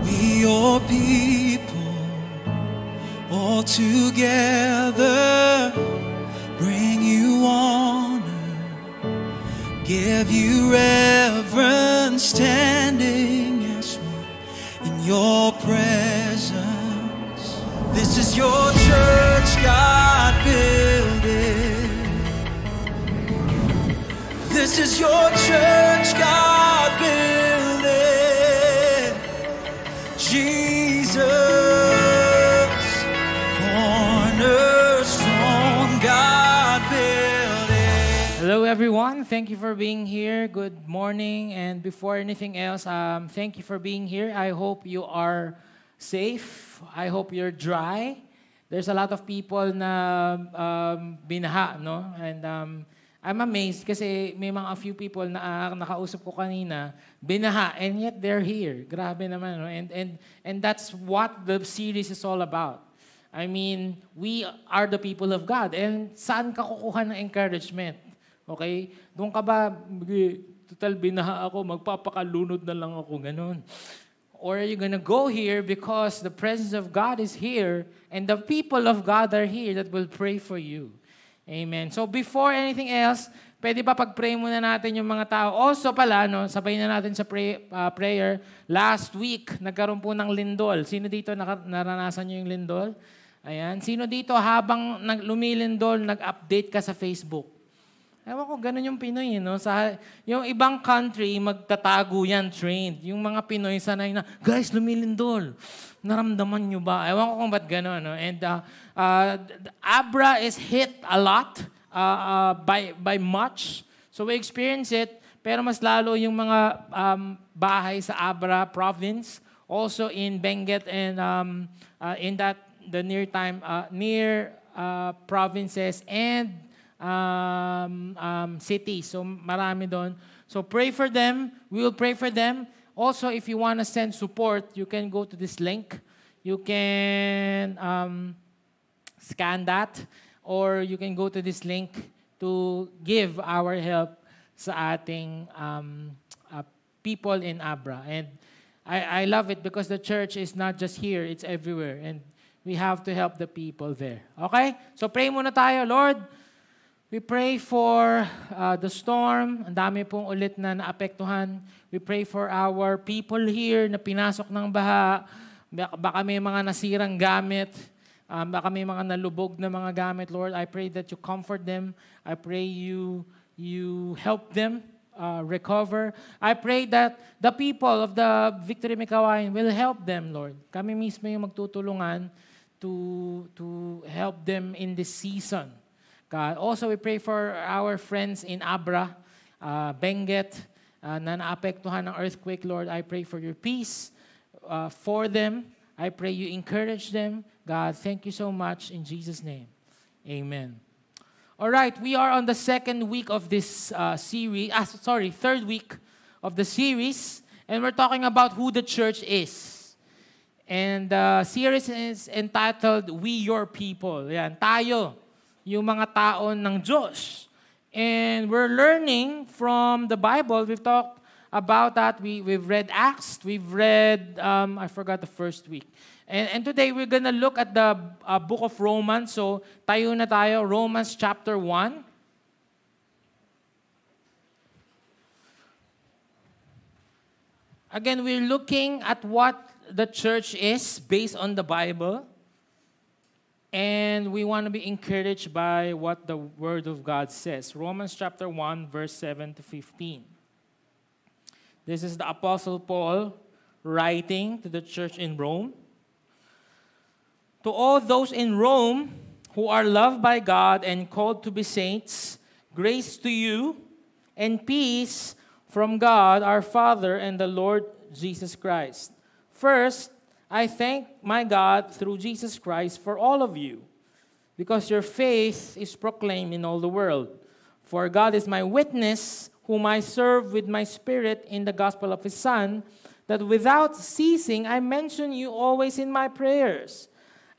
We your people, all together, bring you honor, give you reverence, standing as one in your presence. This is your church, God builded. This is your church, God builded. Jesus, cornerstone, God building. Hello everyone, thank you for being here. Good morning, and before anything else, thank you for being here. I hope you are safe. I hope you're dry. There's a lot of people na binaha, no? And I'm amazed kasi may mga few people na nakausap ko kanina, binaha, and yet they're here. Grabe naman, no? And that's what the series is all about. I mean, we are the people of God. And saan ka kukuha ng encouragement? Okay? Doon ka ba, total binaha ako, magpapakalunod na lang ako, ganun. Or are you gonna go here because the presence of God is here and the people of God are here that will pray for you? Amen. So before anything else, pwede ba pag-pray muna natin yung mga tao? Also pala, no, sabay na natin sa prayer. Last week, nagkaroon po ng lindol. Sino dito naranasan nyo yung lindol? Ayan. Sino dito habang lumilindol, nag-update ka sa Facebook? Ewan ko, ganun yung Pinoy, no? Sa, yung ibang country, magtatago yan, trained. Yung mga Pinoy, sanay na, guys, lumilindol. Naramdaman nyo ba? Ewan ko kung ba't ganun, no? And Abra is hit a lot, by much. So we experience it, pero mas lalo yung mga bahay sa Abra province, also in Benguet and in that, the near provinces and cities. So marami doon. So pray for them. We will pray for them. Also, if you want to send support, you can go to this link. You can scan that, or you can go to this link to give our help sa ating people in Abra. And I love it because the church is not just here, it's everywhere. And we have to help the people there. Okay? So pray muna tayo. Lord, we pray for the storm. Ang dami pong ulit na naapektuhan. We pray for our people here na pinasok ng baha. Baka may mga nasirang gamit. Baka may mga nalubog na mga gamit. Lord, I pray that you comfort them. I pray you help them recover. I pray that the people of the Victory Meycauayan will help them, Lord. Kami mismo yung magtutulungan to help them in this season. God. Also, we pray for our friends in Abra, Benguet, na naapektuhan ng earthquake, Lord. I pray for your peace for them. I pray you encourage them. God, thank you so much in Jesus' name. Amen. All right, we are on the second week of this series. Sorry, third week of the series. And we're talking about who the church is. And the series is entitled, We Your People. Yan, tayo. Yung mga taon ng Diyos. And we're learning from the Bible. We've talked about that. We've read Acts. We've read, I forgot the first week. And today, we're gonna look at the book of Romans. So, tayo na tayo. Romans chapter 1. Again, we're looking at what the church is based on the Bible. And we want to be encouraged by what the Word of God says. Romans chapter 1, verse 7 to 15. This is the Apostle Paul writing to the church in Rome. To all those in Rome who are loved by God and called to be saints, grace to you and peace from God our Father and the Lord Jesus Christ. First, I thank my God through Jesus Christ for all of you, because your faith is proclaimed in all the world. For God is my witness, whom I serve with my spirit in the gospel of his Son, that without ceasing I mention you always in my prayers,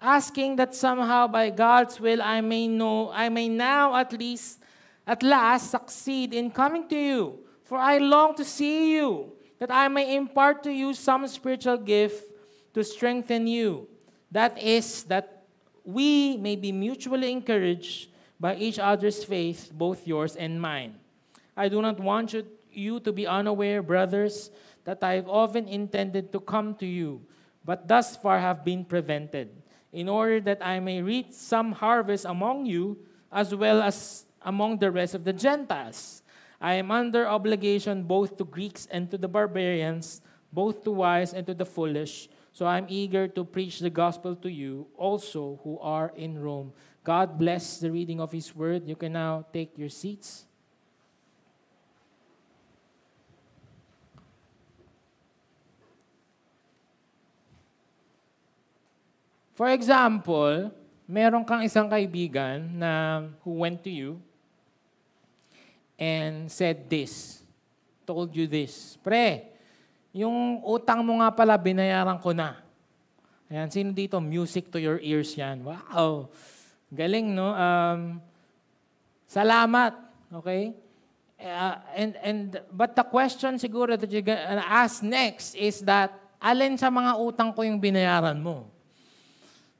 asking that somehow by God's will I may now at last succeed in coming to you. For I long to see you, that I may impart to you some spiritual gift to strengthen you. That is, that we may be mutually encouraged by each other's faith, both yours and mine. I do not want you to be unaware, brothers, that I have often intended to come to you, but thus far have been prevented, in order that I may reap some harvest among you, as well as among the rest of the Gentiles. I am under obligation both to Greeks and to the barbarians, both to wise and to the foolish, so I am eager to preach the gospel to you also who are in Rome. God bless the reading of His word. You can now take your seats. For example, meron kang isang kaibigan na who went to you and said this, told you this, pre, yung utang mo nga pala, binayaran ko na. Ayan, sino dito? Music to your ears yan. Wow! Galing, no? Salamat. Okay? But the question siguro that you ask next is that, alin sa mga utang ko yung binayaran mo?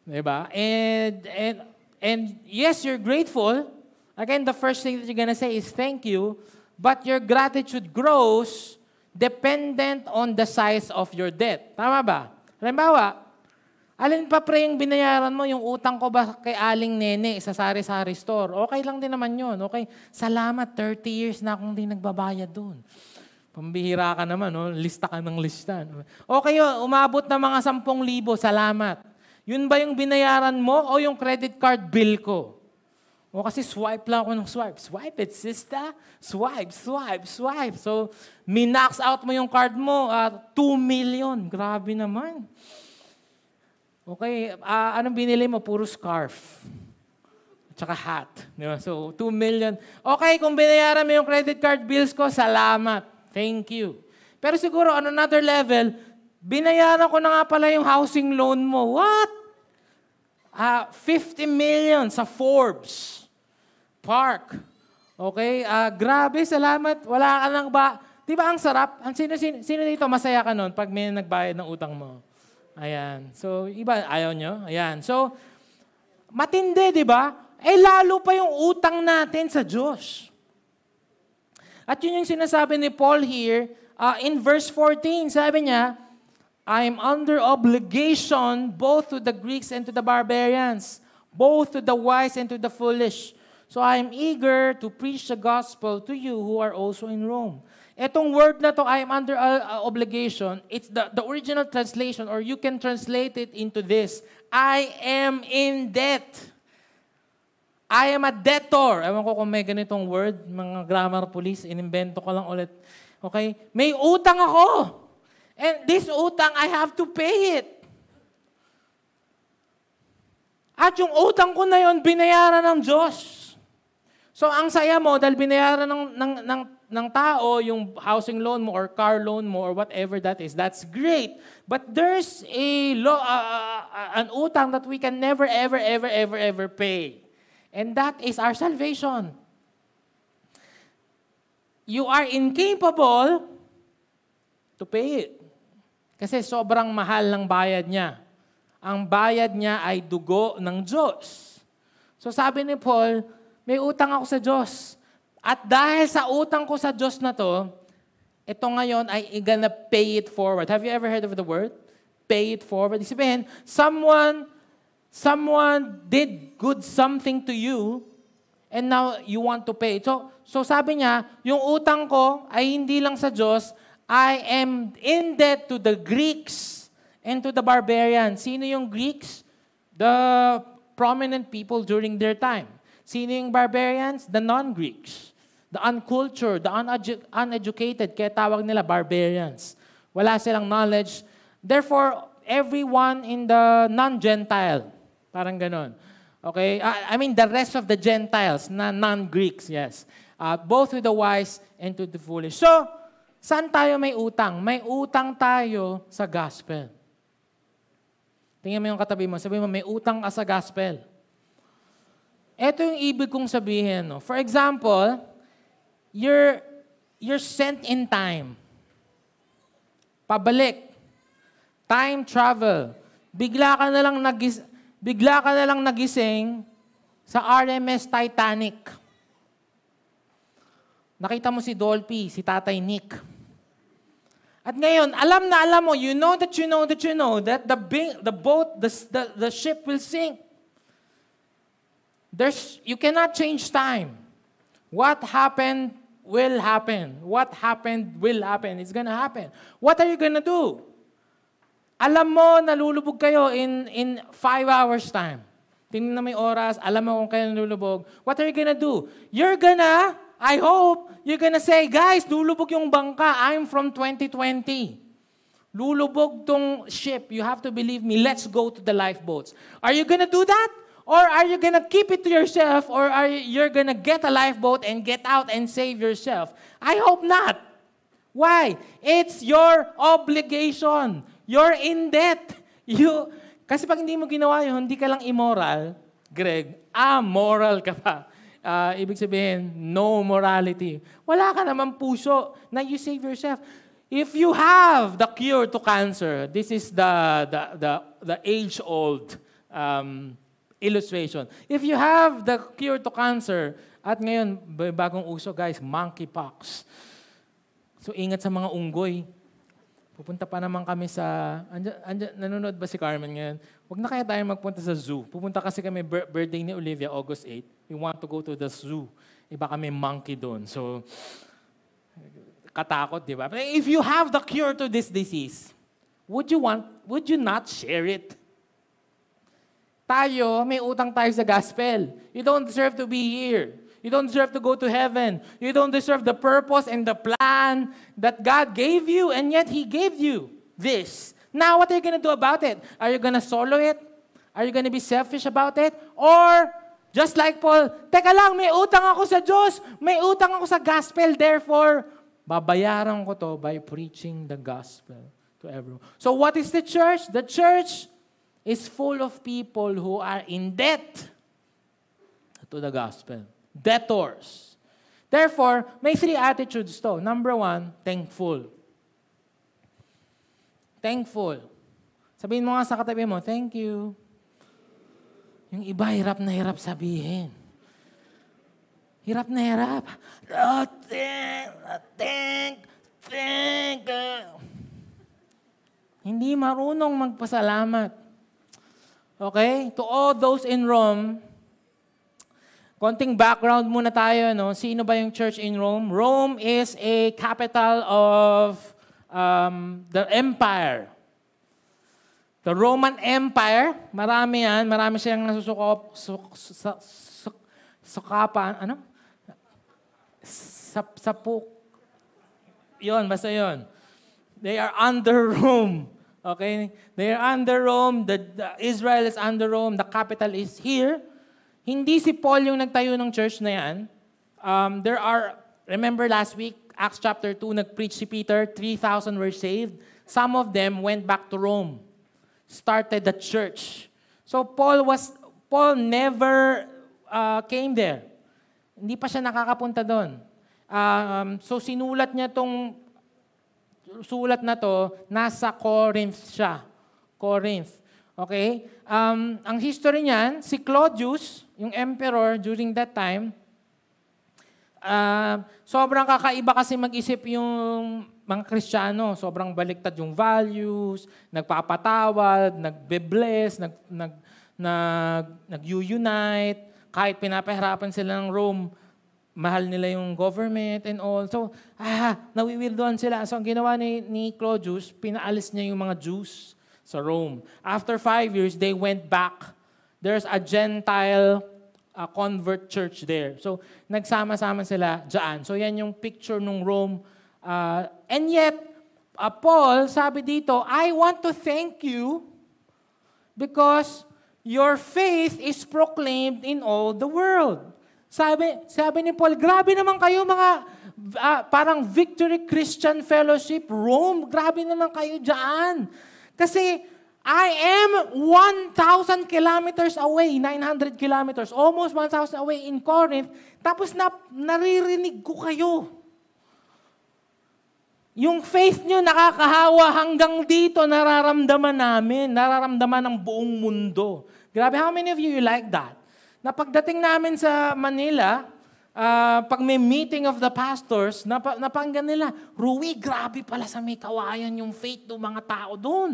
Diba? And yes, you're grateful. Again, the first thing that you're gonna say is thank you, but your gratitude grows dependent on the size of your debt. Tama ba? Halimbawa, alin pa pre yung binayaran mo, yung utang ko ba kay Aling Nene sa sari-sari store? Okay lang din naman yun. Okay, salamat, 30 years na akong di nagbabayad dun. Pambihira ka naman, no? Lista ka ng lista. Okay yun, umabot na mga 10,000, salamat. Yun ba yung binayaran mo o yung credit card bill ko? O kasi swipe lang ako ng swipe. Swipe it, sister. Swipe, swipe, swipe. So, minax out mo yung card mo. 2 million. Grabe naman. Okay, anong binili mo? Puro scarf. Tsaka hat. Diba? So, 2 million. Okay, kung binayaran mo yung credit card bills ko, salamat. Thank you. Pero siguro, on another level, binayaran ko na nga pala yung housing loan mo. What? 50 million sa Forbes Park. Okay? Grabe, salamat. Wala ka lang ba? Di ba ang sarap? Sino dito masaya ka nun pag may nagbayad ng utang mo? Ayan. So, iba, ayaw nyo? Ayan. So, matindi, di ba? Eh, lalo pa yung utang natin sa Diyos. At yun yung sinasabi ni Paul here, in verse 14, sabi niya, I am under obligation both to the Greeks and to the barbarians, both to the wise and to the foolish. So I am eager to preach the gospel to you who are also in Rome. Etong word na to, I am under obligation, it's the original translation, or you can translate it into this, I am in debt. I am a debtor. Ewan ko kung may ganitong word, mga grammar police, inimbento ko lang ulit. Okay? May utang ako. And this utang, I have to pay it. At yung utang ko na yun, binayaran ng Diyos. So, ang saya mo, dahil binayaran ng tao, yung housing loan mo or car loan mo or whatever that is, that's great. But there's an utang that we can never, ever, ever, ever, ever pay. And that is our salvation. You are incapable to pay it. Kasi sobrang mahal ng bayad niya. Ang bayad niya ay dugo ng Diyos. So sabi ni Paul, may utang ako sa Diyos. At dahil sa utang ko sa Diyos na to, ito ngayon ay gonna pay it forward. Have you ever heard of the word? Pay it forward. Sabihin, someone did good something to you, and now you want to pay. So sabi niya, yung utang ko ay hindi lang sa Diyos, I am in debt to the Greeks and to the barbarians. Sino yung Greeks? The prominent people during their time. Sino yung barbarians? The non-Greeks. The uncultured, the uneducated, kaya tawag nila barbarians. Wala silang knowledge. Therefore, everyone in the non-Gentile, parang ganon. Okay, I mean the rest of the Gentiles, non-Greeks, yes. Both to the wise and to the foolish. So, saan tayo may utang? May utang tayo sa gospel. Tingnan mo yung katabi mo, sabi mo, may utang ka sa gospel. Ito yung ibig kong sabihin. No? For example, you're sent in time. pabalik, time travel. Bigla ka na lang nagising sa RMS Titanic. Nakita mo si Dolphy, si Tatay Nick. At ngayon, alam na alam mo, you know that the ship will sink. You cannot change time. What happened will happen. What happened will happen. It's gonna happen. What are you gonna do? Alam mo, nalulubog kayo in 5 hours time. Tingnan na may oras, alam mo kung kayo nalulubog. What are you gonna do? I hope you're gonna say, guys, lulubog yung bangka. I'm from 2020. Lulubog tong ship. You have to believe me. Let's go to the lifeboats. Are you gonna do that? Or are you gonna keep it to yourself? Or you're gonna get a lifeboat and get out and save yourself? I hope not. Why? It's your obligation. You're in debt. Kasi pag hindi mo ginawa yun, hindi ka lang immoral, Greg, amoral ka pa. Ibig sabihin, no morality. Wala ka naman puso na you save yourself. If you have the cure to cancer, this is the age-old illustration. If you have the cure to cancer, at ngayon, bagong uso, guys, monkeypox. So, ingat sa mga unggoy. Pupunta pa naman kami sa... nanonood ba si Carmen ngayon? Huwag na kaya tayo magpunta sa zoo. Pupunta kasi kami, birthday ni Olivia, August 8. We want to go to the zoo. Iba kami monkey doon. So, katakot, di ba? If you have the cure to this disease, would you not share it? Tayo, may utang tayo sa gospel. You don't deserve to be here. You don't deserve to go to heaven. You don't deserve the purpose and the plan that God gave you, and yet He gave you this. Now, what are you going to do about it? Are you going to solo it? Are you going to be selfish about it? Or, just like Paul, teka lang, may utang ako sa Diyos. May utang ako sa gospel. Therefore, babayaran ko to by preaching the gospel to everyone. So, what is the church? The church is full of people who are in debt to the gospel. Debtors. Therefore, may 3 attitudes to. Number 1, thankful. Thankful. Sabihin mo nga sa katabi mo, thank you. Yung iba, hirap na hirap sabihin. Hirap na hirap. Oh, thank. Hindi marunong magpasalamat. Okay? To all those in Rome, konting background muna tayo, no? Sino ba yung church in Rome? Rome is a capital of the empire. The Roman Empire. Marami yan. Marami siyang nasusukop. Sukapan. Ano? Sapuk. Yun, basta yun. They are under Rome. Okay? They are under Rome. The Israel is under Rome. The capital is here. Hindi si Paul yung nagtayo ng church na yan. Remember last week, Acts chapter 2, nag-preach si Peter, 3,000 were saved. Some of them went back to Rome. Started the church. So Paul never came there. Hindi pa siya nakakapunta doon. So sinulat niya tong sulat na to, nasa Corinth siya. Corinth. Okay? Ang history niyan, si Claudius, yung emperor during that time, sobrang kakaiba kasi mag-isip yung mga Kristiyano. Sobrang baliktad yung values, nagpapatawad, nagbe-bless, nag-unite. Kahit pinapahirapan sila ng Rome, mahal nila yung government and all. So, nawiwildoan sila. So, ang ginawa ni Claudius, pinaalis niya yung mga Jews sa Rome. After 5 years, they went back. There's a Gentile convert church there. So, nagsama-sama sila dyan. So, yan yung picture ng Rome. And yet, Paul, sabi dito, I want to thank you because your faith is proclaimed in all the world. Sabi ni Paul, grabe naman kayo mga parang Victory Christian Fellowship, Rome. Grabe naman kayo dyan. Kasi I am 1,000 kilometers away, 900 kilometers, almost 1,000 away in Corinth, tapos naririnig ko kayo. Yung faith nyo nakakahawa hanggang dito, nararamdaman namin, nararamdaman ng buong mundo. Grabe, how many of you like that? Na pagdating namin sa Manila, pag may meeting of the pastors, napanggan nila, Rouie, grabe pala sa Meycauayan yung faith ng mga tao doon.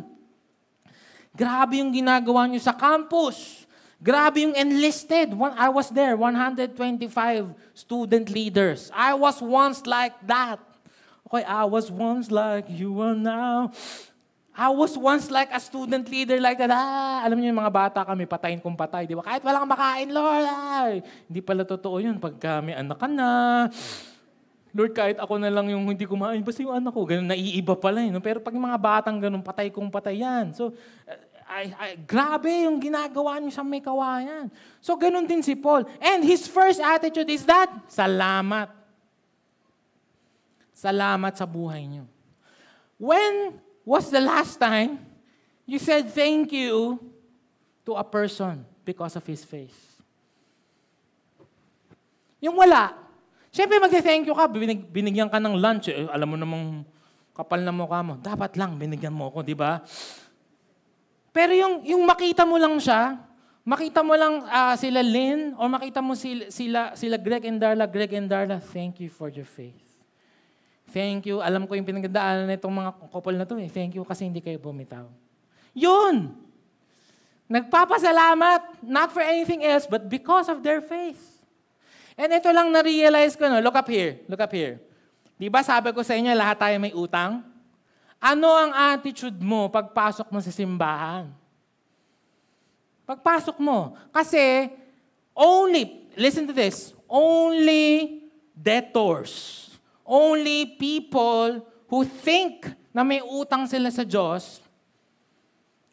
Grabe yung ginagawa nyo sa campus. Grabe yung enlisted. I was there, 125 student leaders. I was once like that. Okay, I was once like you are now. I was once like a student leader like that. Ah, alam niyo yung mga bata kami, patayin kung patay, di ba? Kahit walang makain, Lord. Ay, hindi pala totoo yun. Pagka may anak ka na, Lord, kahit ako na lang yung hindi kumain, basta yung anak ko, ganun, naiiba pala yun. No? Pero pag yung mga batang ganun, patay kung patay yan. So, grabe yung ginagawa niyo sa Meycauayan. So, ganun din si Paul. And his first attitude is that, salamat. Salamat sa buhay niyo. When was the last time you said thank you to a person because of his faith? Yung wala. Siyempre, mag-thank you ka. Binigyan ka ng lunch. Eh, alam mo namang kapal na mukha mo. Dapat lang, binigyan mo ako, di ba? Pero yung makita mo lang siya, makita mo lang sila Lynn, o makita mo sila Greg and Darla, thank you for your faith. Thank you. Alam ko yung pinagdaanan na itong mga couple na to eh. Thank you kasi hindi kayo bumitaw. Yun! Nagpapasalamat, not for anything else, but because of their faith. And ito lang na-realize ko, no? Look up here, look up here. Diba sabi ko sa inyo, lahat tayo may utang? Ano ang attitude mo pagpasok mo sa simbahan? Pagpasok mo. Kasi, only, listen to this, only debtors, only people who think na may utang sila sa Diyos,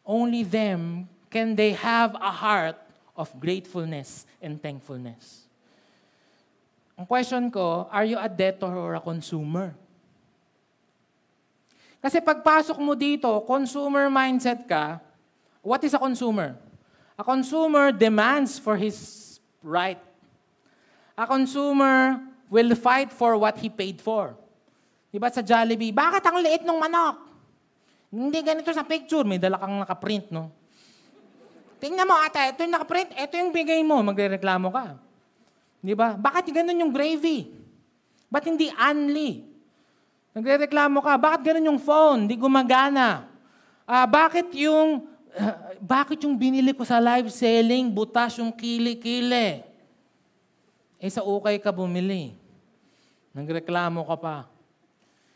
only them can they have a heart of gratefulness and thankfulness. Ang question ko, are you a debtor or a consumer? Kasi pagpasok mo dito, consumer mindset ka. What is a consumer? A consumer demands for his right. A consumer will fight for what he paid for. Diba sa Jollibee, bakit ang liit ng manok? Hindi ganito sa picture. May dala kang nakaprint, no? Tingnan mo, ata, ito yung nakaprint, ito yung bigay mo. Magrereklamo ka. Diba? Bakit ganun yung gravy? Ba't hindi unli? Nagrereklamo ka, bakit ganun yung phone? Hindi gumagana. Bakit yung binili ko sa live selling, butas yung kili-kili? Eh sa ukay ka bumili. Nagreklamo ka pa.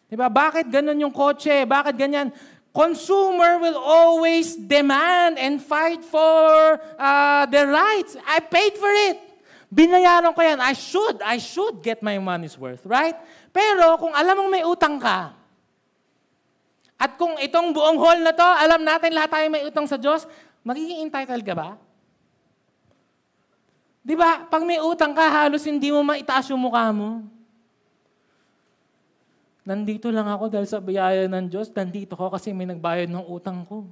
Diba, bakit ganun yung kotse? Bakit ganyan? Consumer will always demand and fight for their rights. I paid for it. Binayaran ko yan. I should get my money's worth, right? Pero kung alam mong may utang ka, at kung itong buong hall na to, alam natin lahat tayo may utang sa Diyos, magiging entitled ka ba? Di ba? Pag may utang ka, halos hindi mo maitaas yung mukha mo. Nandito lang ako dahil sa biyaya ng Diyos, nandito ko kasi may nagbayad ng utang ko.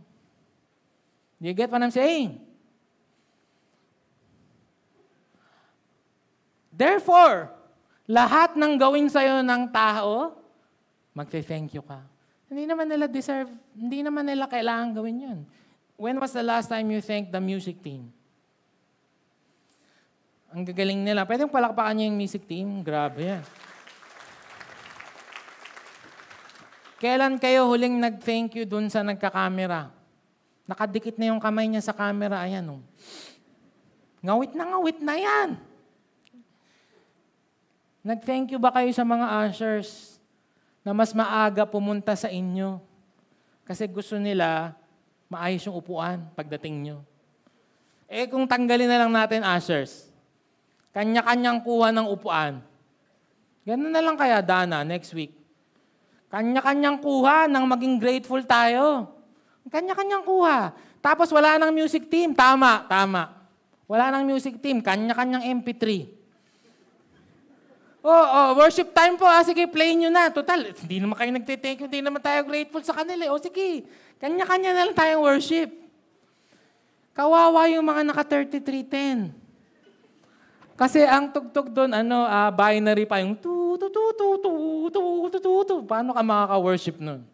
Do you get what I'm saying? Therefore, lahat ng gawin sa'yo ng tao, magte-thank you ka. Hindi naman nila deserve, hindi naman nila kailangan gawin yun. When was the last time you thanked the music team? Ang gagaling nila. Pwede palakpakan niyo yung music team? Grabe yan. Kailan kayo huling nag-thank you dun sa nagkakamera? Nakadikit na yung kamay niya sa camera. Ayan, oh. Ngawit na yan. Nag-thank you ba kayo sa mga ushers na mas maaga pumunta sa inyo? Kasi gusto nila maayos yung upuan pagdating nyo. Eh kung tanggalin na lang natin ushers, kanya-kanyang kuha ng upuan. Ganun na lang kaya, Dana, next week. Kanya-kanyang kuha nang maging grateful tayo. Kanya-kanyang kuha. Tapos wala nang music team. Tama. Wala nang music team. Kanya-kanyang MP3. Oh, worship time po. Ah, sige, play nyo na. Total, hindi naman kayo nagtitake. Hindi naman tayo grateful sa kanila. Oh, sige, kanya-kanya na lang tayong worship. Kawawa yung mga naka-3310. Kasi ang tugtog doon, binary pa yung tu-tu-tu-tu-tu-tu-tu-tu. Paano ka makaka-worship nun?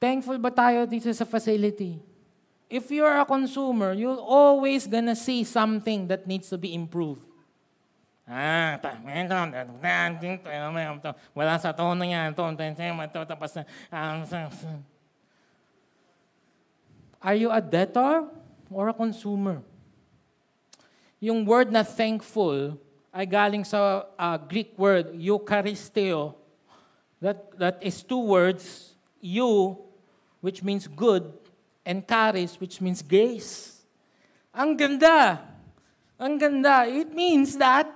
Thankful ba tayo dito sa facility? If you're a consumer, you're always gonna see something that needs to be improved. Wala sa tono yan. Are you a debtor or a consumer? Yung word na thankful ay galing sa Greek word, eucharisteo. That is two words, eu, which means good, and charis, which means grace. Ang ganda! Ang ganda. It means that,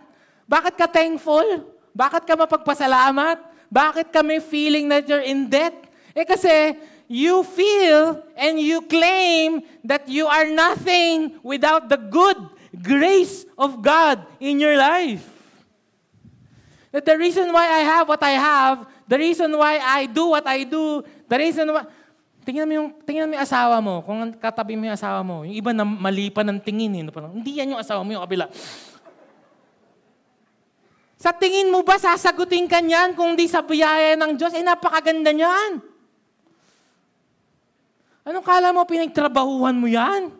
bakit ka thankful? Bakit ka mapagpasalamat? Bakit ka may feeling that you're in debt? Eh kasi, you feel and you claim that you are nothing without the good grace of God in your life. That the reason why I have what I have, the reason why I do what I do, the reason why... Tingnan mo yung asawa mo, kung katabi mo yung asawa mo, yung iba na mali pa ng tingin, hindi yan yung asawa mo, yung kabila. Sa tingin mo ba sasagutin ka niyan kung di sa biyaya ng Diyos? Eh, napakaganda niyan. Anong kala mo pinagtrabahuhan mo yan?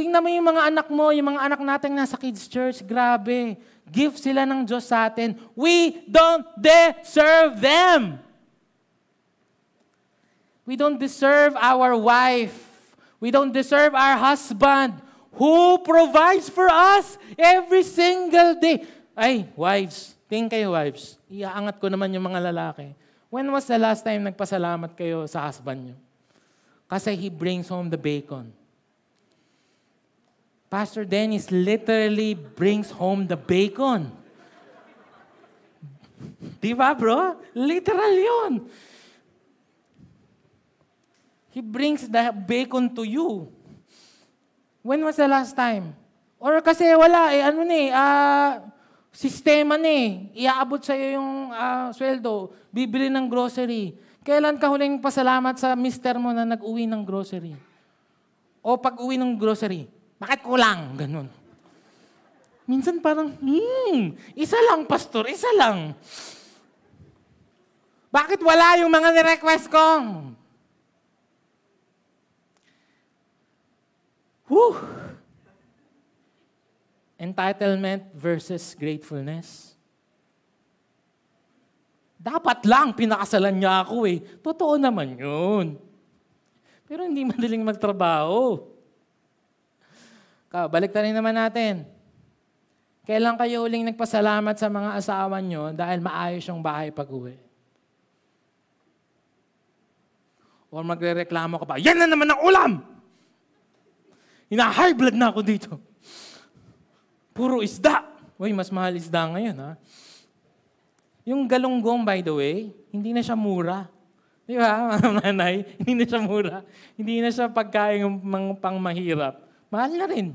Tingnan mo yung mga anak mo, yung mga anak natin nasa kids church, grabe. Gift sila ng Diyos sa atin. We don't deserve them. We don't deserve our wife. We don't deserve our husband who provides for us every single day. Ay, wives. Think kayo, wives. Iaangat ko naman yung mga lalaki. When was the last time nagpasalamat kayo sa husband nyo? Kasi he brings home the bacon. Pastor Dennis literally brings home the bacon. Diba, bro? Literal yun. He brings the bacon to you. When was the last time? Or kasi wala eh, sistema na eh. Iaabot sa'yo yung sweldo, bibili ng grocery. Kailan ka huling pasalamat sa mister mo na nag-uwi ng grocery? O pag-uwi ng grocery, bakit kulang? Ganun. Minsan parang, isa lang, pastor, isa lang. Bakit wala yung mga nirequest ko? Whew. Entitlement versus gratefulness. Dapat lang pinakasalan niya ako eh. Totoo naman yun. Pero hindi madaling magtrabaho. Balik na rin naman natin. Kailan kayo uling nagpasalamat sa mga asawa niyo dahil maayos yung bahay pag-uwi? O magrereklamo ka pa, yan na naman ang ulam! Ina-high blood na ako dito. Puro isda. Uy, mas mahal isda ngayon, ha? Yung galunggong, by the way, hindi na siya mura. Di ba, nanay? Hindi na siya mura. Hindi na siya pagkain ng pangmahirap. Mahal na rin.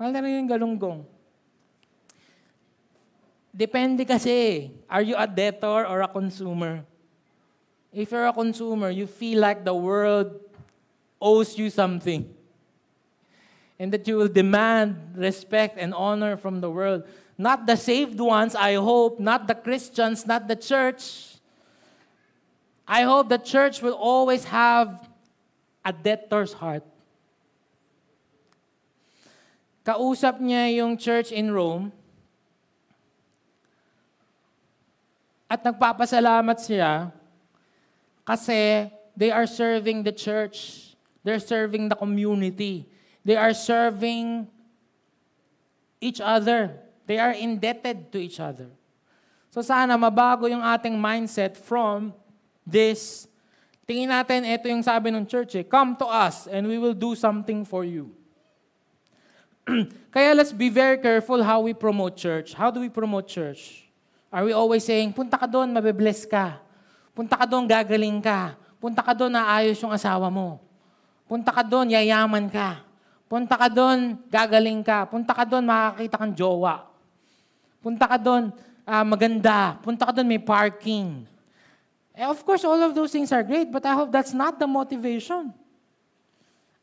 Mahal na rin yung galunggong. Depende kasi. Are you a debtor or a consumer? If you're a consumer, you feel like the world owes you something. And that you will demand respect and honor from the world. Not the saved ones, I hope. Not the Christians, not the church. I hope the church will always have a debtor's heart. Kausap niya yung church in Rome. At nagpapasalamat siya kasi they are serving the church. They're serving the community. They are serving each other. They are indebted to each other. So sana mabago yung ating mindset from this. Tingin natin, ito yung sabi ng church eh, come to us and we will do something for you. Kaya let's be very careful how we promote church. How do we promote church? Are we always saying, punta ka doon, mabibless ka. Punta ka doon, gagaling ka. Punta ka doon, naayos yung asawa mo. Punta ka doon, yayaman ka. Punta ka doon, gagaling ka. Punta ka doon, makakita kang jowa. Punta ka doon, maganda. Punta ka doon, may parking. And of course, all of those things are great, but I hope that's not the motivation.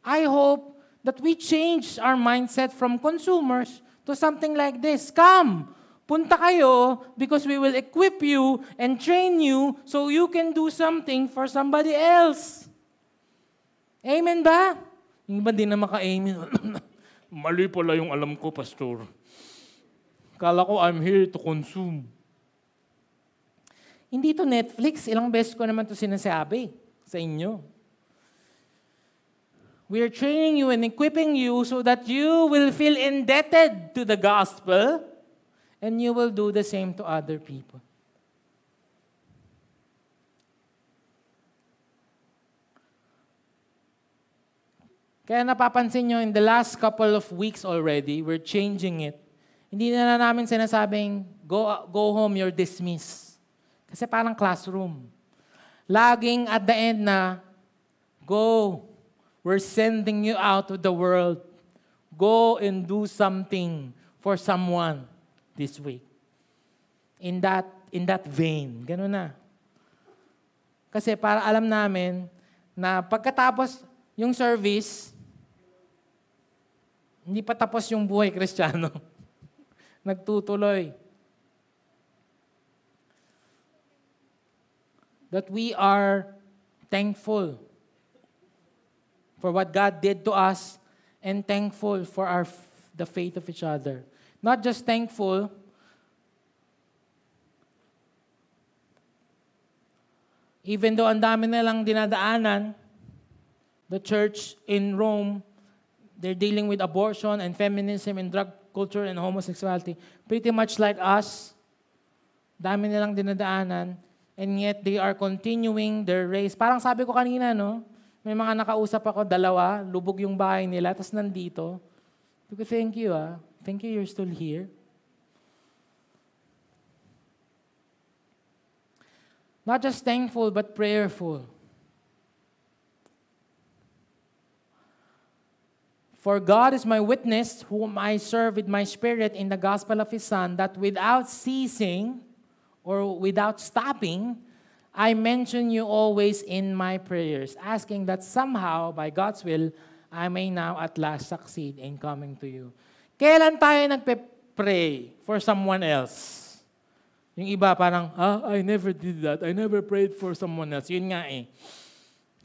I hope that we change our mindset from consumers to something like this. Come, punta kayo because we will equip you and train you so you can do something for somebody else. Amen ba? Yung iba din na maka-amen. Mali pala yung alam ko, Pastor. Kala ko, I'm here to consume. Hindi to Netflix. Ilang beses ko naman to sinasabi sa inyo. We are training you and equipping you so that you will feel indebted to the gospel and you will do the same to other people. Kaya napapansin nyo, in the last couple of weeks already, we're changing it. Hindi na namin sinasabing, go home, you're dismissed. Kasi parang classroom. Laging at the end na, go. We're sending you out of the world. Go and do something for someone this week. In that vein. Ganun na. Kasi para alam namin na pagkatapos yung service, hindi pa tapos yung buhay Kristiyano. Nagtutuloy. That we are thankful for what God did to us and thankful for the faith of each other. Not just thankful, even though ang dami na lang dinadaanan, the church in Rome, they're dealing with abortion and feminism and drug culture and homosexuality, pretty much like us. Dami na lang dinadaanan, and yet they are continuing their race. Parang sabi ko kanina, no? May mga nakausap ako, dalawa, lubog yung bahay nila, tapos nandito. Sabi ko, thank you, ah. Thank you, you're still here. Not just thankful, but prayerful. For God is my witness, whom I serve with my spirit in the gospel of His Son, that without ceasing, or without stopping, I mention you always in my prayers, asking that somehow, by God's will, I may now at last succeed in coming to you. Kailan tayo nagpe-pray for someone else? Yung iba parang, I never did that. I never prayed for someone else. Yun nga eh.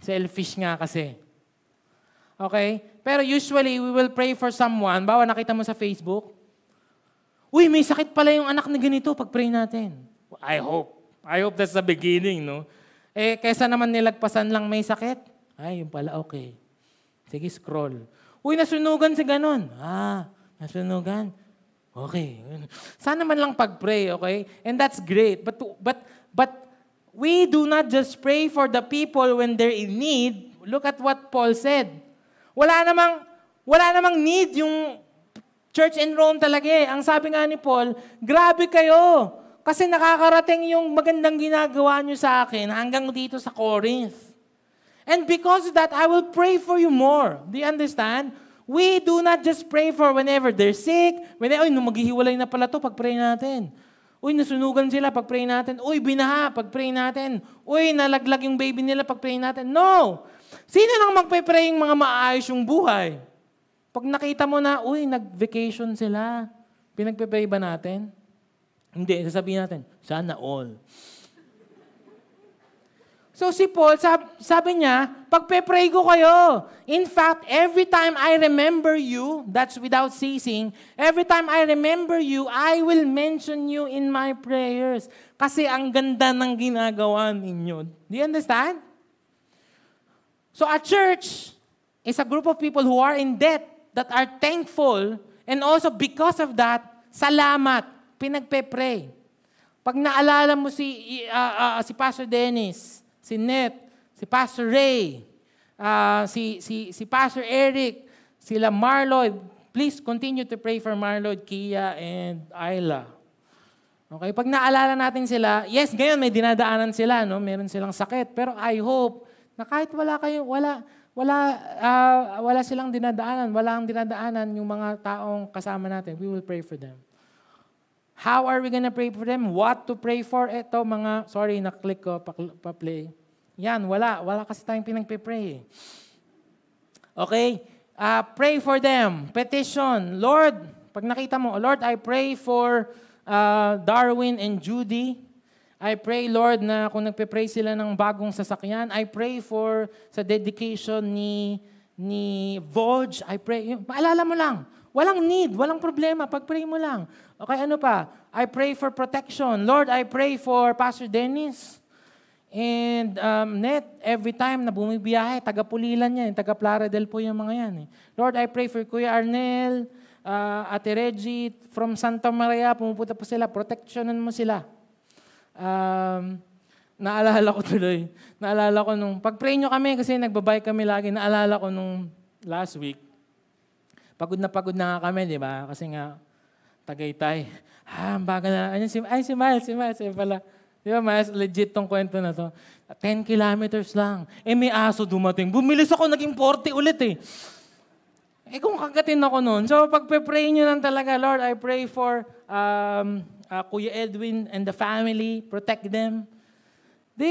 Selfish nga kasi. Okay? Pero usually, we will pray for someone. Bawa, nakita mo sa Facebook, uy, may sakit pala yung anak na ganito pag-pray natin. I hope that's the beginning, no? Eh, kaysa naman nilagpasan lang may sakit. Ay, yung pala, okay. Sige, scroll. Uy, nasunugan si ganon. Nasunugan. Okay. Sana man lang pag-pray, okay? And that's great. But we do not just pray for the people when they're in need. Look at what Paul said. Wala namang need yung church in Rome talaga eh. Ang sabi nga ni Paul, grabe kayo. Kasi nakakarating yung magandang ginagawa nyo sa akin hanggang dito sa Corinth. And because of that, I will pray for you more. Do you understand? We do not just pray for whenever they're sick. Uy, maghihiwalay na pala to, pag-pray natin. Uy, nasunugan sila, pag-pray natin. Uy, binaha, pag-pray natin. Uy, nalaglag yung baby nila, pag-pray natin. No! Sino nang magpe-pray yung mga maayos yung buhay? Pag nakita mo na, uy, nag-vacation sila, pinagpe-pray ba natin? Hindi, sasabihin natin, sana all. So si Paul, sabi niya, pagpe-pray ko kayo. In fact, every time I remember you, that's without ceasing, every time I remember you, I will mention you in my prayers. Kasi ang ganda ng ginagawa ninyo. Do you understand? So a church is a group of people who are in debt, that are thankful, and also because of that, salamat. Pinagpe-pray. Pag naalala mo si Pastor Dennis, si Net, si Pastor Ray, si Pastor Eric, sila Marloyd, please continue to pray for Marloyd, Kia, and Ayla. Okay? Pag naalala natin sila, yes, ngayon may dinadaanan sila, no? Meron silang sakit, pero I hope na kahit wala kayo, wala silang dinadaanan, walang dinadaanan yung mga taong kasama natin, we will pray for them. How are we gonna pray for them? What to pray for? Eto mga, sorry, naklik ko, pa-play. Yan, wala kasi tayong pinagpe-pray. Okay? Pray for them. Petition. Lord, pag nakita mo, Lord, I pray for Darwin and Judy. I pray, Lord, na kung nagpe-pray sila ng bagong sasakyan, I pray for sa dedication ni Voj. I pray. Paalala mo lang. Walang need, walang problema. Pag-pray mo lang. Okay, ano pa? I pray for protection. Lord, I pray for Pastor Dennis. And every time na bumibiyahe, taga-Pulilan yan. Taga-Plara del po yung mga yan. Eh. Lord, I pray for Kuya Arnel, Ate Reggie, from Santa Maria, pumupunta po sila. Protectionan mo sila. Naalala ko tuloy. Naalala ko nung, pag-pray nyo kami kasi nagbabike kami lagi, naalala ko nung last week. Pagod na nga kami, di ba? Kasi nga, Tagaytay. Ang bagal na. Ay, si Miles, si pala. Di ba, Miles, legit tong kwento na to. 10 kilometers lang. May aso dumating. Bumilis ako, naging 40 ulit eh. Kung kagatin ako nun. So, pag-pray nyo lang talaga, Lord, I pray for Kuya Edwin and the family, protect them. Do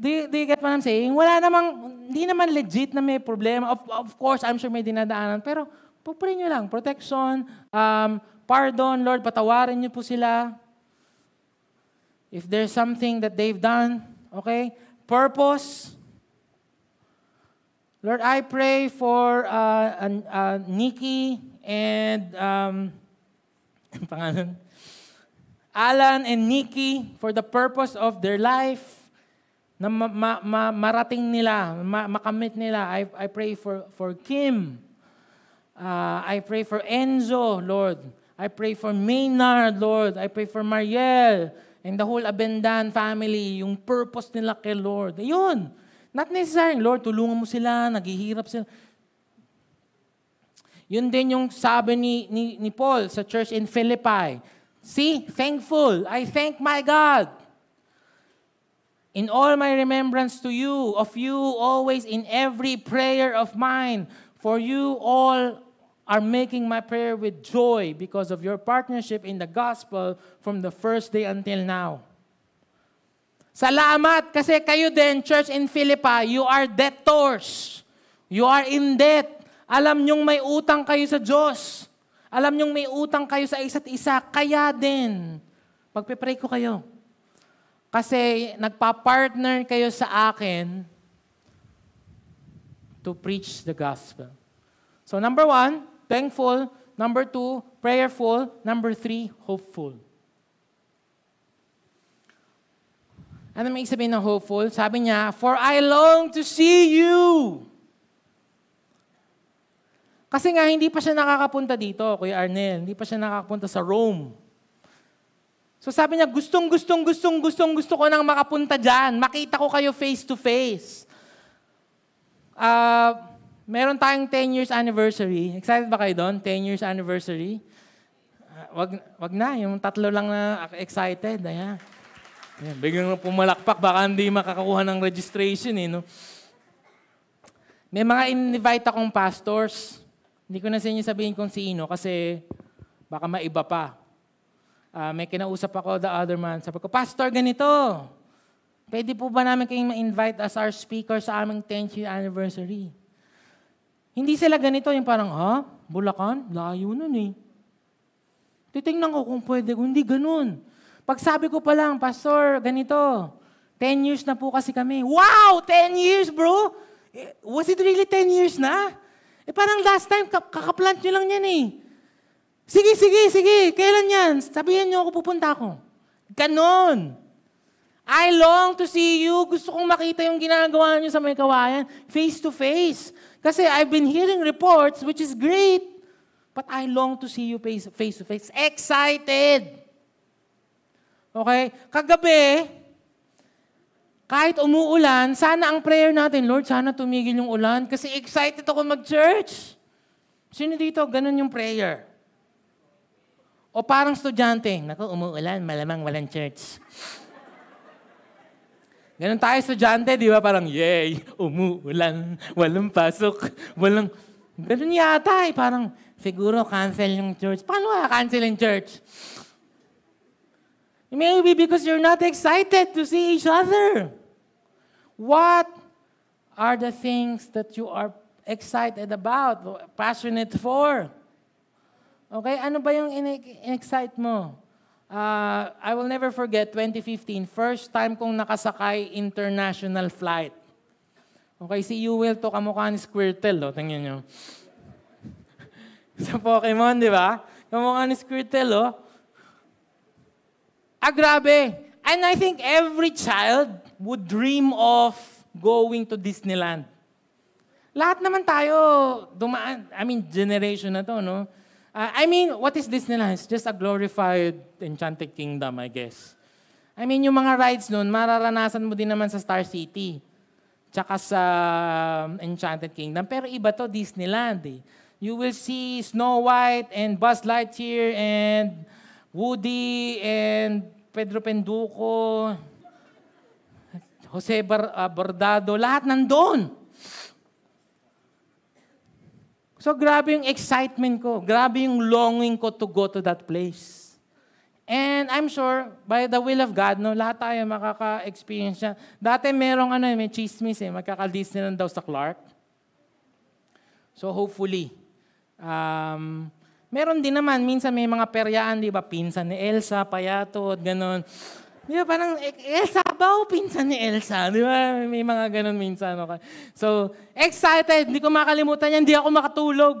you get what I'm saying? Wala namang, hindi naman legit na may problema. Of course, I'm sure may dinadaanan. Pero, pag-pray nyo lang. Protection, pardon, Lord, patawarin nyo po sila. If there's something that they've done, okay? Purpose. Lord, I pray for Nikki and pangalan, Alan and Nikki for the purpose of their life na marating nila, makamit nila. I pray for Kim. I pray for Enzo, Lord. I pray for Maynard, Lord. I pray for Marielle and the whole Abendan family, yung purpose nila kay Lord. Ayun. Not necessary. Lord, tulungan mo sila, naghihirap sila. Yun din yung sabi ni Paul sa church in Philippi. See, thankful. I thank my God. In all my remembrance to you, of you always in every prayer of mine, for you all are making my prayer with joy because of your partnership in the gospel from the first day until now. Salamat kasi kayo din, church in Philippi, you are debtors. You are in debt. Alam nyong may utang kayo sa Diyos. Alam nyong may utang kayo sa isa't isa. Kaya din, pagpe-pray ko kayo. Kasi nagpa-partner kayo sa akin to preach the gospel. So number one, thankful. Number two, prayerful. Number three, hopeful. Ano may sabihin ng hopeful? Sabi niya, for I long to see you. Kasi nga, hindi pa siya nakakapunta dito, Kuya Arnel. Hindi pa siya nakakapunta sa Rome. So sabi niya, gusto ko nang makapunta dyan. Makita ko kayo face to face. Meron tayong 10 years anniversary. Excited ba kayo doon? 10 years anniversary? Wag na, yung tatlo lang na excited. Ayan. Ayan, biglang pumalakpak, baka hindi makakakuha ng registration. Eh, no? May mga in-invite akong pastors. Hindi ko na sa inyo sabihin kung sino kasi baka maiba pa. May kinausap ako the other man. Sabi ko, Pastor, ganito. Pwede po ba namin kayong ma-invite as our speaker sa aming 10th year anniversary? Hindi sila ganito. Yung parang, ha? Bulacan? Layo nun eh. Titingnan ko kung pwede. Hindi ganun. Pag sabi ko pa lang, Pastor, ganito. 10 years na po kasi kami. Wow! 10 years, bro! Was it really 10 years na? Parang last time, kakaplant nyo lang yan eh. Sige. Kailan yan? Sabihin niyo ako, pupunta ako. Ganon. I long to see you. Gusto kong makita yung ginagawa niyo sa Meycauayan, face to face. Kasi I've been hearing reports, which is great. But I long to see you face to face. Excited. Okay? Kagabi, kahit umuulan, sana ang prayer natin, Lord, sana tumigil yung ulan. Kasi excited ako mag-church. Sino dito? Ganon yung prayer. O parang estudyante, naku, umuulan, malamang walang church. Ganun tayo estudyante, di ba? Parang, yay, umuulan, walang pasok, walang... Ganun yata eh, parang, siguro cancel yung church. Paano cancel yung church? Maybe because you're not excited to see each other. What are the things that you are excited about, passionate for. Okay, ano ba yung in-excite mo? I will never forget 2015, first time kong nakasakay international flight. Okay, si Yuel to kamukha ni Squirtle, oh, tingnan nyo. Sa Pokemon, di ba? Kamukha ni Squirtle, oh. Ah, grabe! And I think every child would dream of going to Disneyland. Lahat naman tayo dumaan, I mean, generation na to, no? I mean, what is Disneyland? It's just a glorified Enchanted Kingdom, I guess. I mean, yung mga rides nun, mararanasan mo din naman sa Star City. Tsaka sa Enchanted Kingdom. Pero iba to, Disneyland, eh. You will see Snow White and Buzz Lightyear and Woody and Pedro Penduko, Jose Bordado, lahat nandun. So, grabe yung excitement ko. Grabe yung longing ko to go to that place. And I'm sure, by the will of God, no, lahat tayo makaka-experience siya. Dati merong ano, may chismis eh, magkaka-Disneyland daw sa Clark. So, hopefully. Meron din naman, minsan may mga peryaan, di ba? Pinsan ni Elsa, payato, at ganun. Di ba, parang, Elsa ba o pinsan ni Elsa? Di ba? May mga ganun minsan. Okay? So, excited. Hindi ko makalimutan yan. Hindi ako makatulog.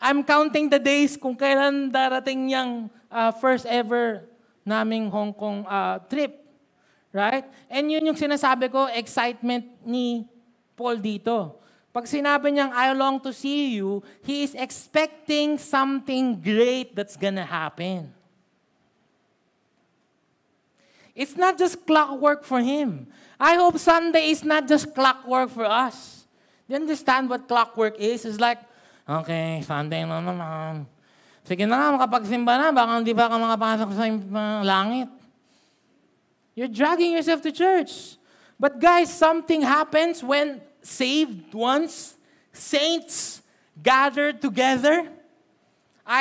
I'm counting the days kung kailan darating yung first ever naming Hong Kong trip. Right? And yun yung sinasabi ko, excitement ni Paul dito. Pag sinabi niyang, I long to see you, he is expecting something great that's gonna happen. It's not just clockwork for him. I hope Sunday is not just clockwork for us. Do you understand what clockwork is? It's like, okay, Sunday na naman. Sige na nga, makapagsimba na, baka hindi pa ka makapasok sa langit. You're dragging yourself to church. But guys, something happens when saved ones, saints, gather together,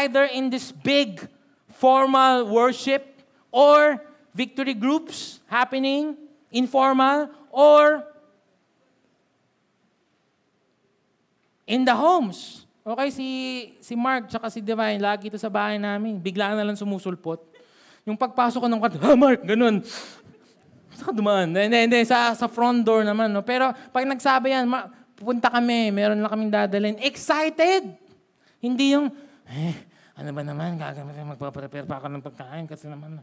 either in this big formal worship or victory groups happening, informal, or in the homes. Okay, si Mark tsaka si Divine, lagi ito sa bahay namin. Bigla na lang sumusulpot. Yung pagpasok ko ng kwarto, ha Mark, ganun. Saka dumaan. Hindi, sa front door naman. No? Pero pag nagsabi yan, pupunta kami, meron lang kaming dadalhin. Excited! Hindi yung, ano ba naman, magpaprepare pa ako ng pagkain kasi naman.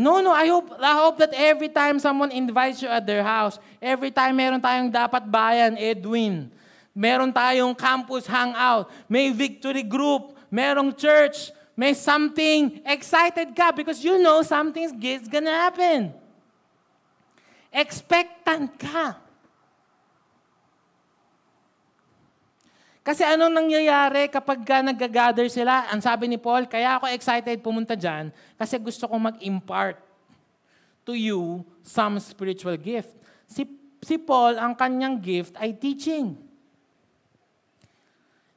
No, I hope that every time someone invites you at their house, every time meron tayong dapat bayan, Edwin, meron tayong campus hangout, may victory group, merong church, may something, excited ka because you know something's gonna happen. Expectant ka. Kasi anong nangyayari kapag nag-gather sila? Ang sabi ni Paul, kaya ako excited pumunta dyan kasi gusto kong mag-impart to you some spiritual gift. Si Paul, ang kanyang gift ay teaching.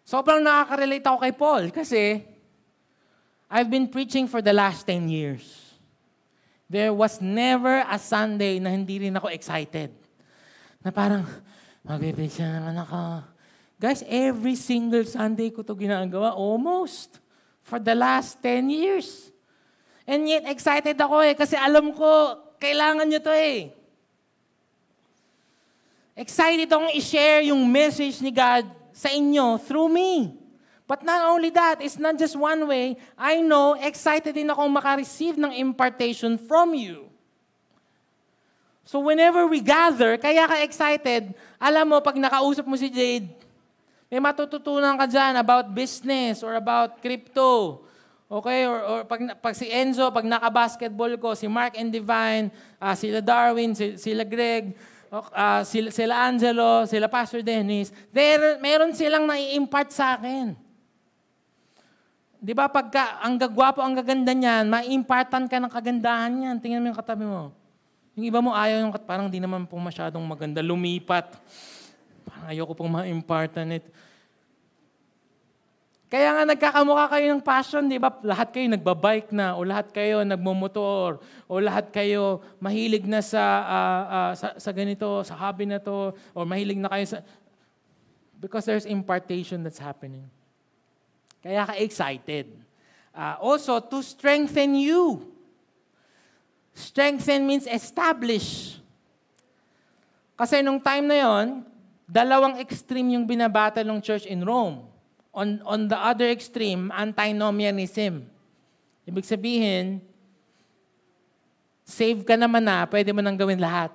Sobrang nakaka-relate ako kay Paul kasi I've been preaching for the last 10 years. There was never a Sunday na hindi rin ako excited. Na parang, mag-preach na naman ako. Guys, every single Sunday ko to ginagawa, almost, for the last 10 years. And yet, excited ako eh, kasi alam ko, kailangan nyo to eh. Excited akong i-share yung message ni God sa inyo through me. But not only that, it's not just one way. I know, excited din akong makareceive ng impartation from you. So whenever we gather, kaya ka excited, alam mo, pag nakausap mo si Jade, may matututunan ka dyan about business or about crypto. Okay? Or pag si Enzo, pag naka-basketball ko, si Mark and Divine, sila Darwin, sila Greg, sila Angelo, sila Pastor Dennis, meron silang nai-impart sa akin. Di ba? Pagka ang gagwapo, ang gaganda niyan, ma-impartan ka ng kagandahan niyan. Tingnan mo yung katabi mo. Yung iba mo ayaw, yung parang di naman po masyadong maganda. Lumipat. Parang ayoko pong ma-impartan it. Kaya nga nagkakamukha kayo ng passion, di ba? Lahat kayo nagbabike na, o lahat kayo nagmumotor, o lahat kayo mahilig na sa ganito, sa hobby na to, o mahilig na kayo sa... because there's impartation that's happening. Kaya ka-excited. Also, to strengthen you. Strengthen means establish. Kasi nung time na yon, dalawang extreme yung binabattle ng church in Rome. On the other extreme, antinomianism. Ibig sabihin, save ka naman na, pwede mo nang gawin lahat.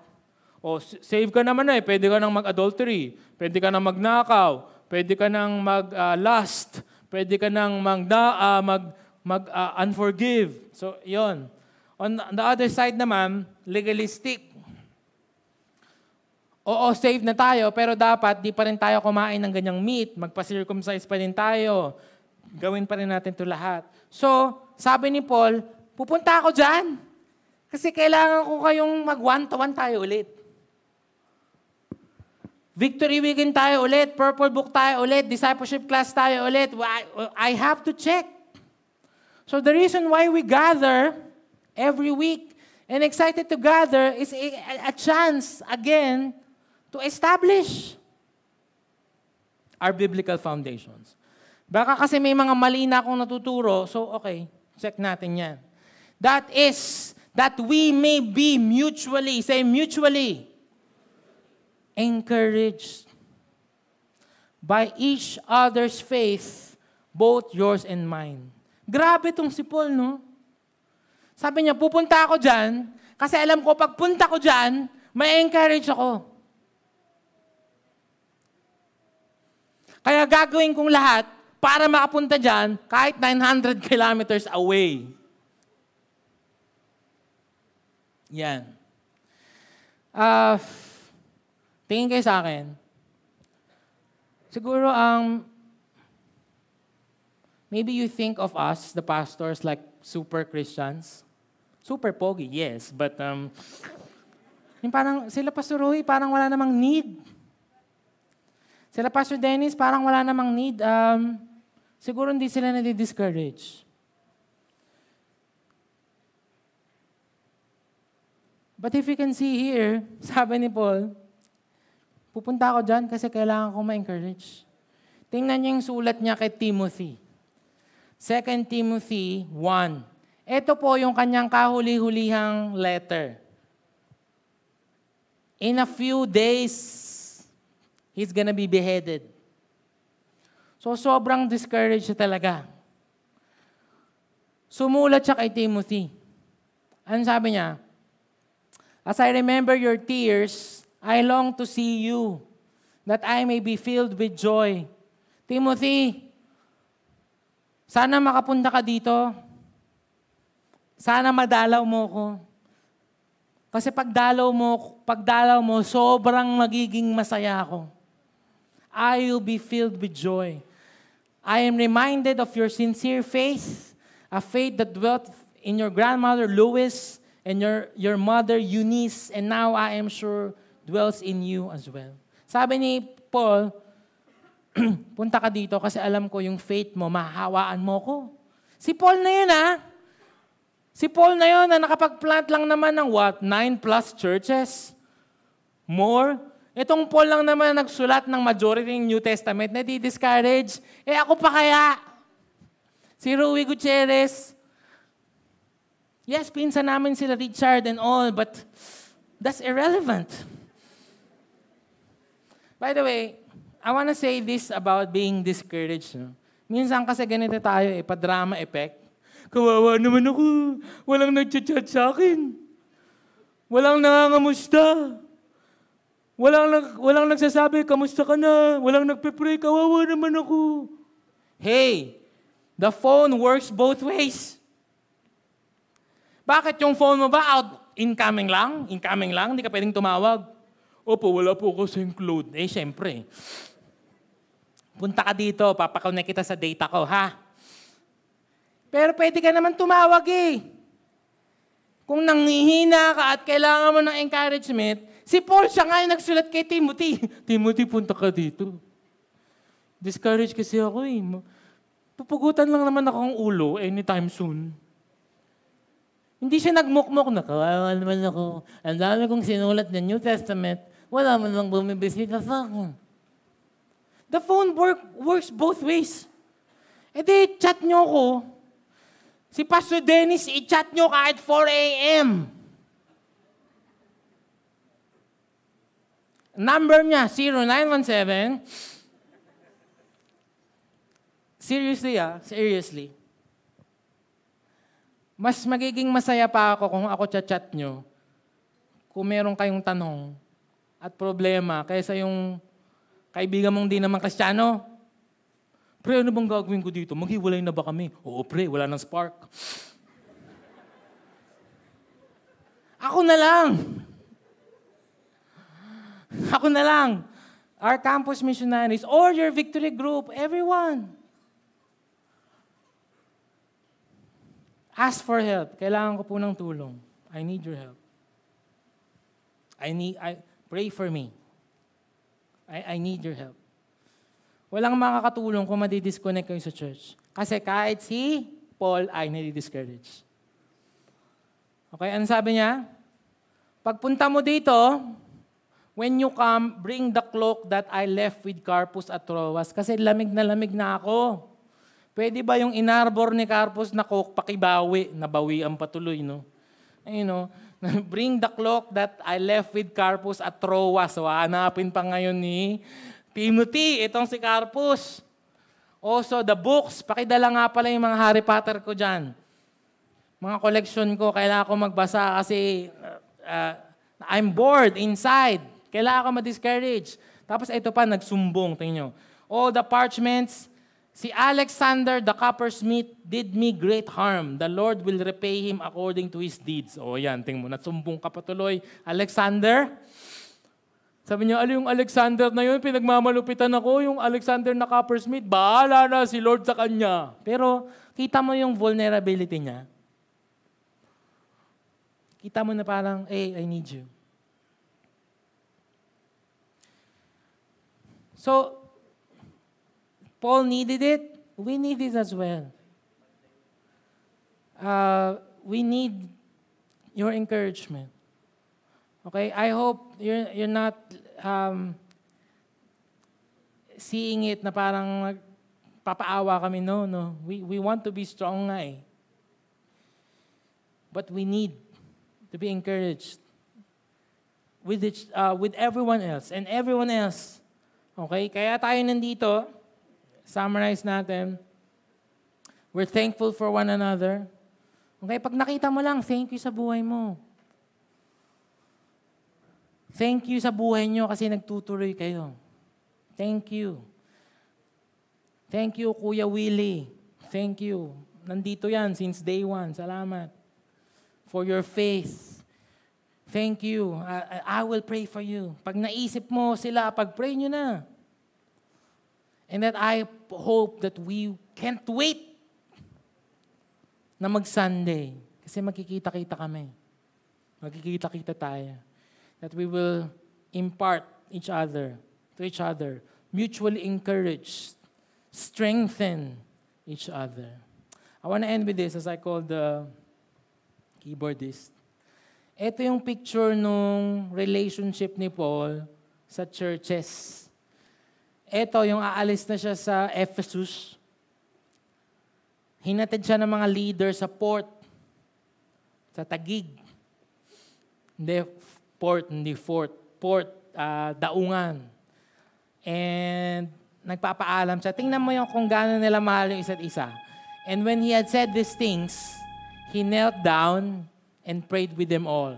O save ka naman na eh, pwede ka nang mag-adultery, pwede ka nang magnakaw, pwede ka nang mag-lust, pwede ka nang mag-unforgive. So, yon. On the other side naman, legalistic. Oo, save na tayo, pero dapat di pa rin tayo kumain ng ganyang meat. Magpa-circumcise pa rin tayo. Gawin pa rin natin to lahat. So, sabi ni Paul, pupunta ako dyan. Kasi kailangan ko kayong mag-one-to-one tayo ulit. Victory Weekend tayo ulit. Purple Book tayo ulit. Discipleship class tayo ulit. I have to check. So, the reason why we gather every week and excited to gather is a chance again to establish our biblical foundations. Baka kasi may mga mali na akong natuturo, so okay, check natin yan. That is, that we may be mutually, say mutually, encouraged by each other's faith, both yours and mine. Grabe tong si Paul, no? Sabi niya, pupunta ako dyan, kasi alam ko, pagpunta ko dyan, may encourage ako. Kaya gagawin kong lahat para makapunta dyan kahit 900 kilometers away. Yan. Tingin kayo sa akin, siguro ang maybe you think of us, the pastors, like super Christians. Super pogi, yes, but yung parang sila Pastor Rouie, parang wala namang need. Sila Pastor Dennis, parang wala namang need. Siguro hindi sila nadi-discourage. But if you can see here, sabi ni Paul, pupunta ako dyan kasi kailangan ko ma-encourage. Tingnan niyo yung sulat niya kay Timothy. 2 Timothy 1. Ito po yung kanyang kahuli-hulihang letter. In a few days, he's gonna be beheaded. So, sobrang discouraged siya talaga. Sumulat siya kay Timothy. Ano sabi niya? As I remember your tears, I long to see you, that I may be filled with joy. Timothy, sana makapunta ka dito. Sana madalaw mo ko. Kasi pagdalaw mo, sobrang magiging masaya ako. I will be filled with joy. I am reminded of your sincere faith, a faith that dwelt in your grandmother, Louis, and your mother, Eunice, and now I am sure dwells in you as well. Sabi ni Paul, punta ka dito kasi alam ko yung faith mo, mahahawaan mo ko. Si Paul na yun, ha? Si Paul na yun, na nakapag-plant lang naman ng what? 9+ churches? More? Itong Paul lang naman nagsulat ng majority ng New Testament na di-discourage. Eh ako pa kaya? Si Rouie Gutierrez, yes, pinsan namin sila Richard and all, but that's irrelevant. By the way, I want to say this about being discouraged. No? Minsan kasi ganito tayo, pa-drama effect. Kawawa naman ako. Walang nag-chat sa akin. Walang nangangamusta. Walang nagsasabi, kamusta ka na? Walang nagpe-pray, kawawa naman ako. Hey, the phone works both ways. Bakit yung phone mo ba out? Incoming lang? Incoming lang? Hindi ka pwedeng tumawag? Opo, wala po kasing Claude. Eh, syempre. Punta ka dito, papakonek kita sa data ko, ha? Pero pwede ka naman tumawag eh. Kung nanghihina ka at kailangan mo ng encouragement, si Paul siya nga yung nagsulat kay Timothy. Timothy, punta ka dito. Discourage kasi ako eh. Pupugutan lang naman ako ng ulo anytime soon. Hindi siya nagmukmok na, kawawa naman ako. Ang dami kong sinulat ng New Testament, wala man lang bumibisita sa akin. The phone works both ways. E di, chat nyo ko. Si Pastor Dennis, i-chat nyo kahit 4 a.m. Number niya, 0917. Seriously ah, seriously. Mas magiging masaya pa ako kung ako chat-chat nyo kung meron kayong tanong at problema kaysa yung kaibigan mong di naman Kristiyano. Pre, ano bang gagawin ko dito? Maghiwalay na ba kami? Oo, pre, wala ng spark. Ako na lang. Ako na lang. Our campus missionaries or your victory group, everyone. Ask for help. Kailangan ko po ng tulong. I need your help. Pray for me. I need your help. Walang makakatulong kung madi-disconnect kayo sa church. Kasi kahit si Paul ay nadi-discourage. Okay, ano sabi niya? Pagpunta mo dito, when you come, bring the cloak that I left with Carpus at Troas. Kasi lamig na ako. Pwede ba yung inarbor ni Carpus na coke, pakibawi, nabawian patuloy, no? You know, bring the cloak that I left with Carpus at Troas. So, hanapin pa ngayon ni Timothy, itong si Carpus. Also, the books, pakidala nga pala yung mga Harry Potter ko dyan. Mga collection ko, kailangan ko magbasa kasi I'm bored inside. Kailangan ko ma-discourage. Tapos, ito pa, nagsumbong, tingin nyo. All the parchments, si Alexander, the coppersmith, did me great harm. The Lord will repay him according to his deeds. O yan, tingin mo, natsumbong ka patuloy. Alexander, sabi niya, yung Alexander na yun, pinagmamalupitan ako, yung Alexander na coppersmith, bahala na si Lord sa kanya. Pero, kita mo yung vulnerability niya. Kita mo na parang, hey, I need you. So, Paul needed it. We need it as well. We need your encouragement. Okay? I hope you're not seeing it na parang papaawa kami. No, no. We want to be strong nga eh. But we need to be encouraged with everyone else and everyone else. Okay? Kaya tayo nandito. Summarize natin. We're thankful for one another. Okay, pag nakita mo lang, thank you sa buhay mo. Thank you sa buhay nyo kasi nagtutuloy kayo. Thank you. Thank you, Kuya Willie. Thank you. Nandito yan since day one. Salamat. For your faith. Thank you. I will pray for you. Pag naisip mo sila, pag-pray nyo na. And that I hope that we can't wait na mag-Sunday. Kasi magkikita-kita kami. Magkikita-kita tayo. That we will impart each other, to each other. Mutually encourage, strengthen each other. I want to end with this as I call the keyboardist. Ito yung picture nung relationship ni Paul sa churches. Ito, yung aalis na siya sa Ephesus. Hinatid siya ng mga leader sa port. Sa Tagig. Hindi fort. Daungan. And nagpapaalam siya. Tingnan mo yung kung gaano nila mahal yung isa't isa. And when he had said these things, he knelt down and prayed with them all.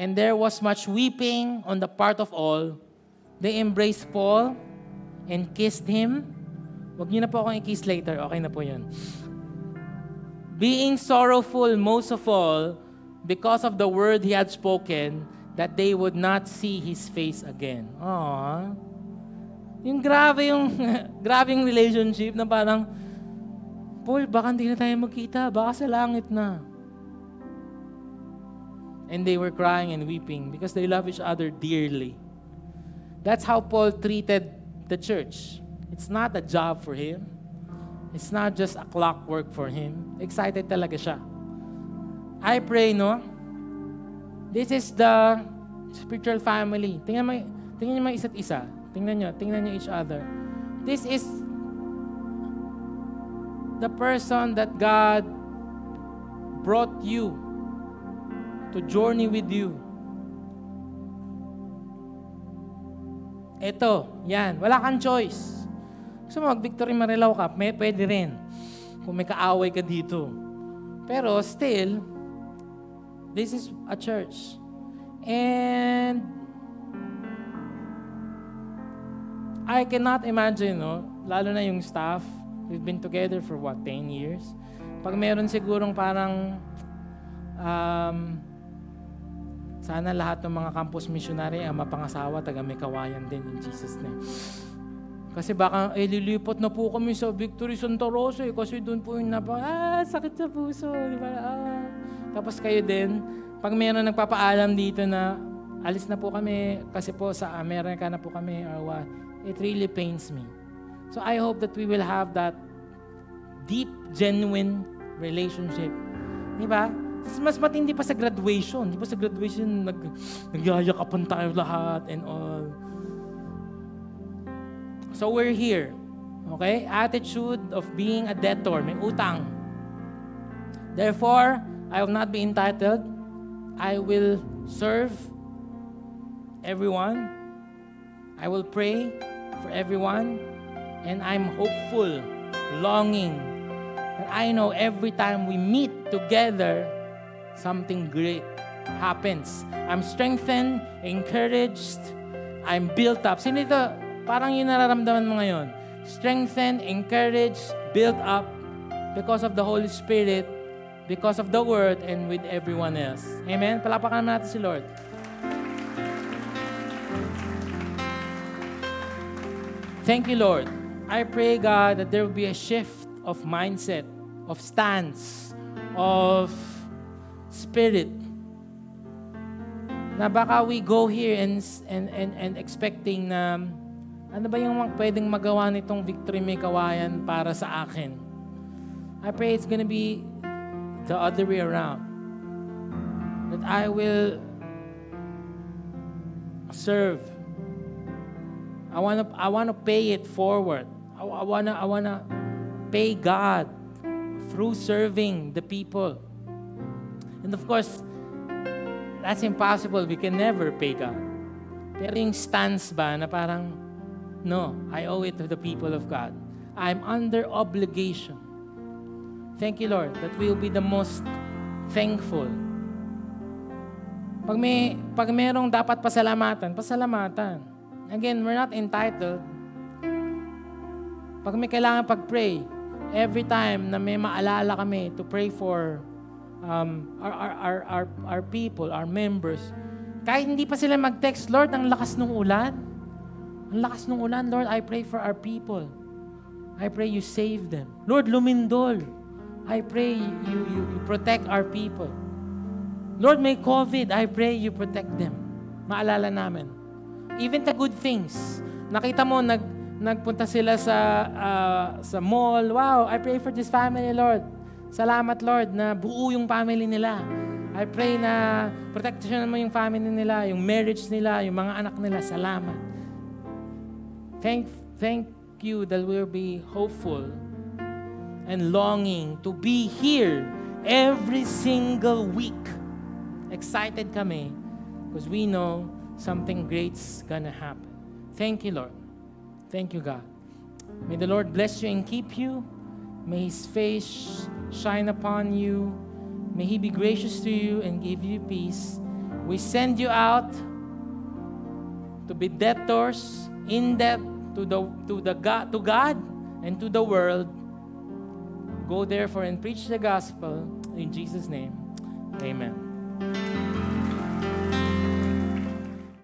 And there was much weeping on the part of all. They embraced Paul and kissed him. Huwag niyo na po akong i-kiss later. Okay na po yun. Being sorrowful most of all because of the word he had spoken that they would not see his face again. Aww. Yung grabing relationship na parang, Paul, baka hindi na tayo magkita. Baka sa langit na. And they were crying and weeping because they love each other dearly. That's how Paul treated the church. It's not a job for him. It's not just a clockwork for him. Excited talaga siya. I pray, no? This is the spiritual family. Tingnan niyo may isa't isa. Tingnan niyo each other. This is the person that God brought you to journey with you. Ito, yan. Wala kang choice. Gusto mo mag-Victory Marilao ka, pwede rin. Kung may kaaway ka dito. Pero still, this is a church. And I cannot imagine, no? Lalo na yung staff, we've been together for what, 10 years? Pag meron sigurong parang, sana lahat ng mga campus missionary ang mapangasawa, taga Meycauayan din, in Jesus' name. Kasi baka, lilipot na po kami sa Victory Sontoroso, kasi doon po yung sakit sa puso, di ba? Ah. Tapos kayo din, pag meron nagpapaalam dito na, alis na po kami, kasi po sa Amerika na po kami, or what? It really pains me. So I hope that we will have that deep, genuine relationship. Diba? Mas matindi pa sa graduation. Di ba sa graduation, nagyayakapan tayo lahat and all. So we're here. Okay? Attitude of being a debtor. May utang. Therefore, I will not be entitled. I will serve everyone. I will pray for everyone, and I'm hopeful, longing, and I know every time we meet together, something great happens. I'm strengthened, encouraged, I'm built up. Sino ito? Parang yun nararamdaman mo ngayon. Strengthened, encouraged, built up because of the Holy Spirit, because of the Word, and with everyone else. Amen? Palapakan natin si Lord. Thank you, Lord. I pray, God, that there will be a shift of mindset, of stance, of spirit. Na baka we go here and expecting na, ano ba yung pwedeng magawa nitong Victory Meycauayan para sa akin? I pray it's gonna be the other way around. That I will serve. I wanna pay it forward. I wanna pay God through serving the people. And of course, that's impossible. We can never pay God. Pero yung stance ba na parang, no, I owe it to the people of God. I'm under obligation. Thank you, Lord, that we will be the most thankful. Pag merong dapat pasalamatan, pasalamatan. Again, we're not entitled. Pag may kailangan pag-pray, every time na may maalala kami to pray for our people, our members, kahit hindi pa sila mag-text, Lord, ang lakas ng ulan. Ang lakas ng ulan, Lord, I pray for our people. I pray you save them. Lord, lumindol. I pray you protect our people. Lord, may COVID. I pray you protect them. Maalala namin. Even the good things. Nakita mo, nagpunta sila sa mall. Wow, I pray for this family, Lord. Salamat, Lord, na buo yung family nila. I pray na protection mo yung family nila, yung marriage nila, yung mga anak nila. Salamat. Thank you that we'll be hopeful and longing to be here every single week. Excited kami because we know something great's gonna happen. Thank you, Lord. Thank you, God. May the Lord bless you and keep you. May His face shine upon you. May He be gracious to you and give you peace. We send you out to be debtors, in debt to God and to the world. Go therefore and preach the gospel in Jesus' name. Amen.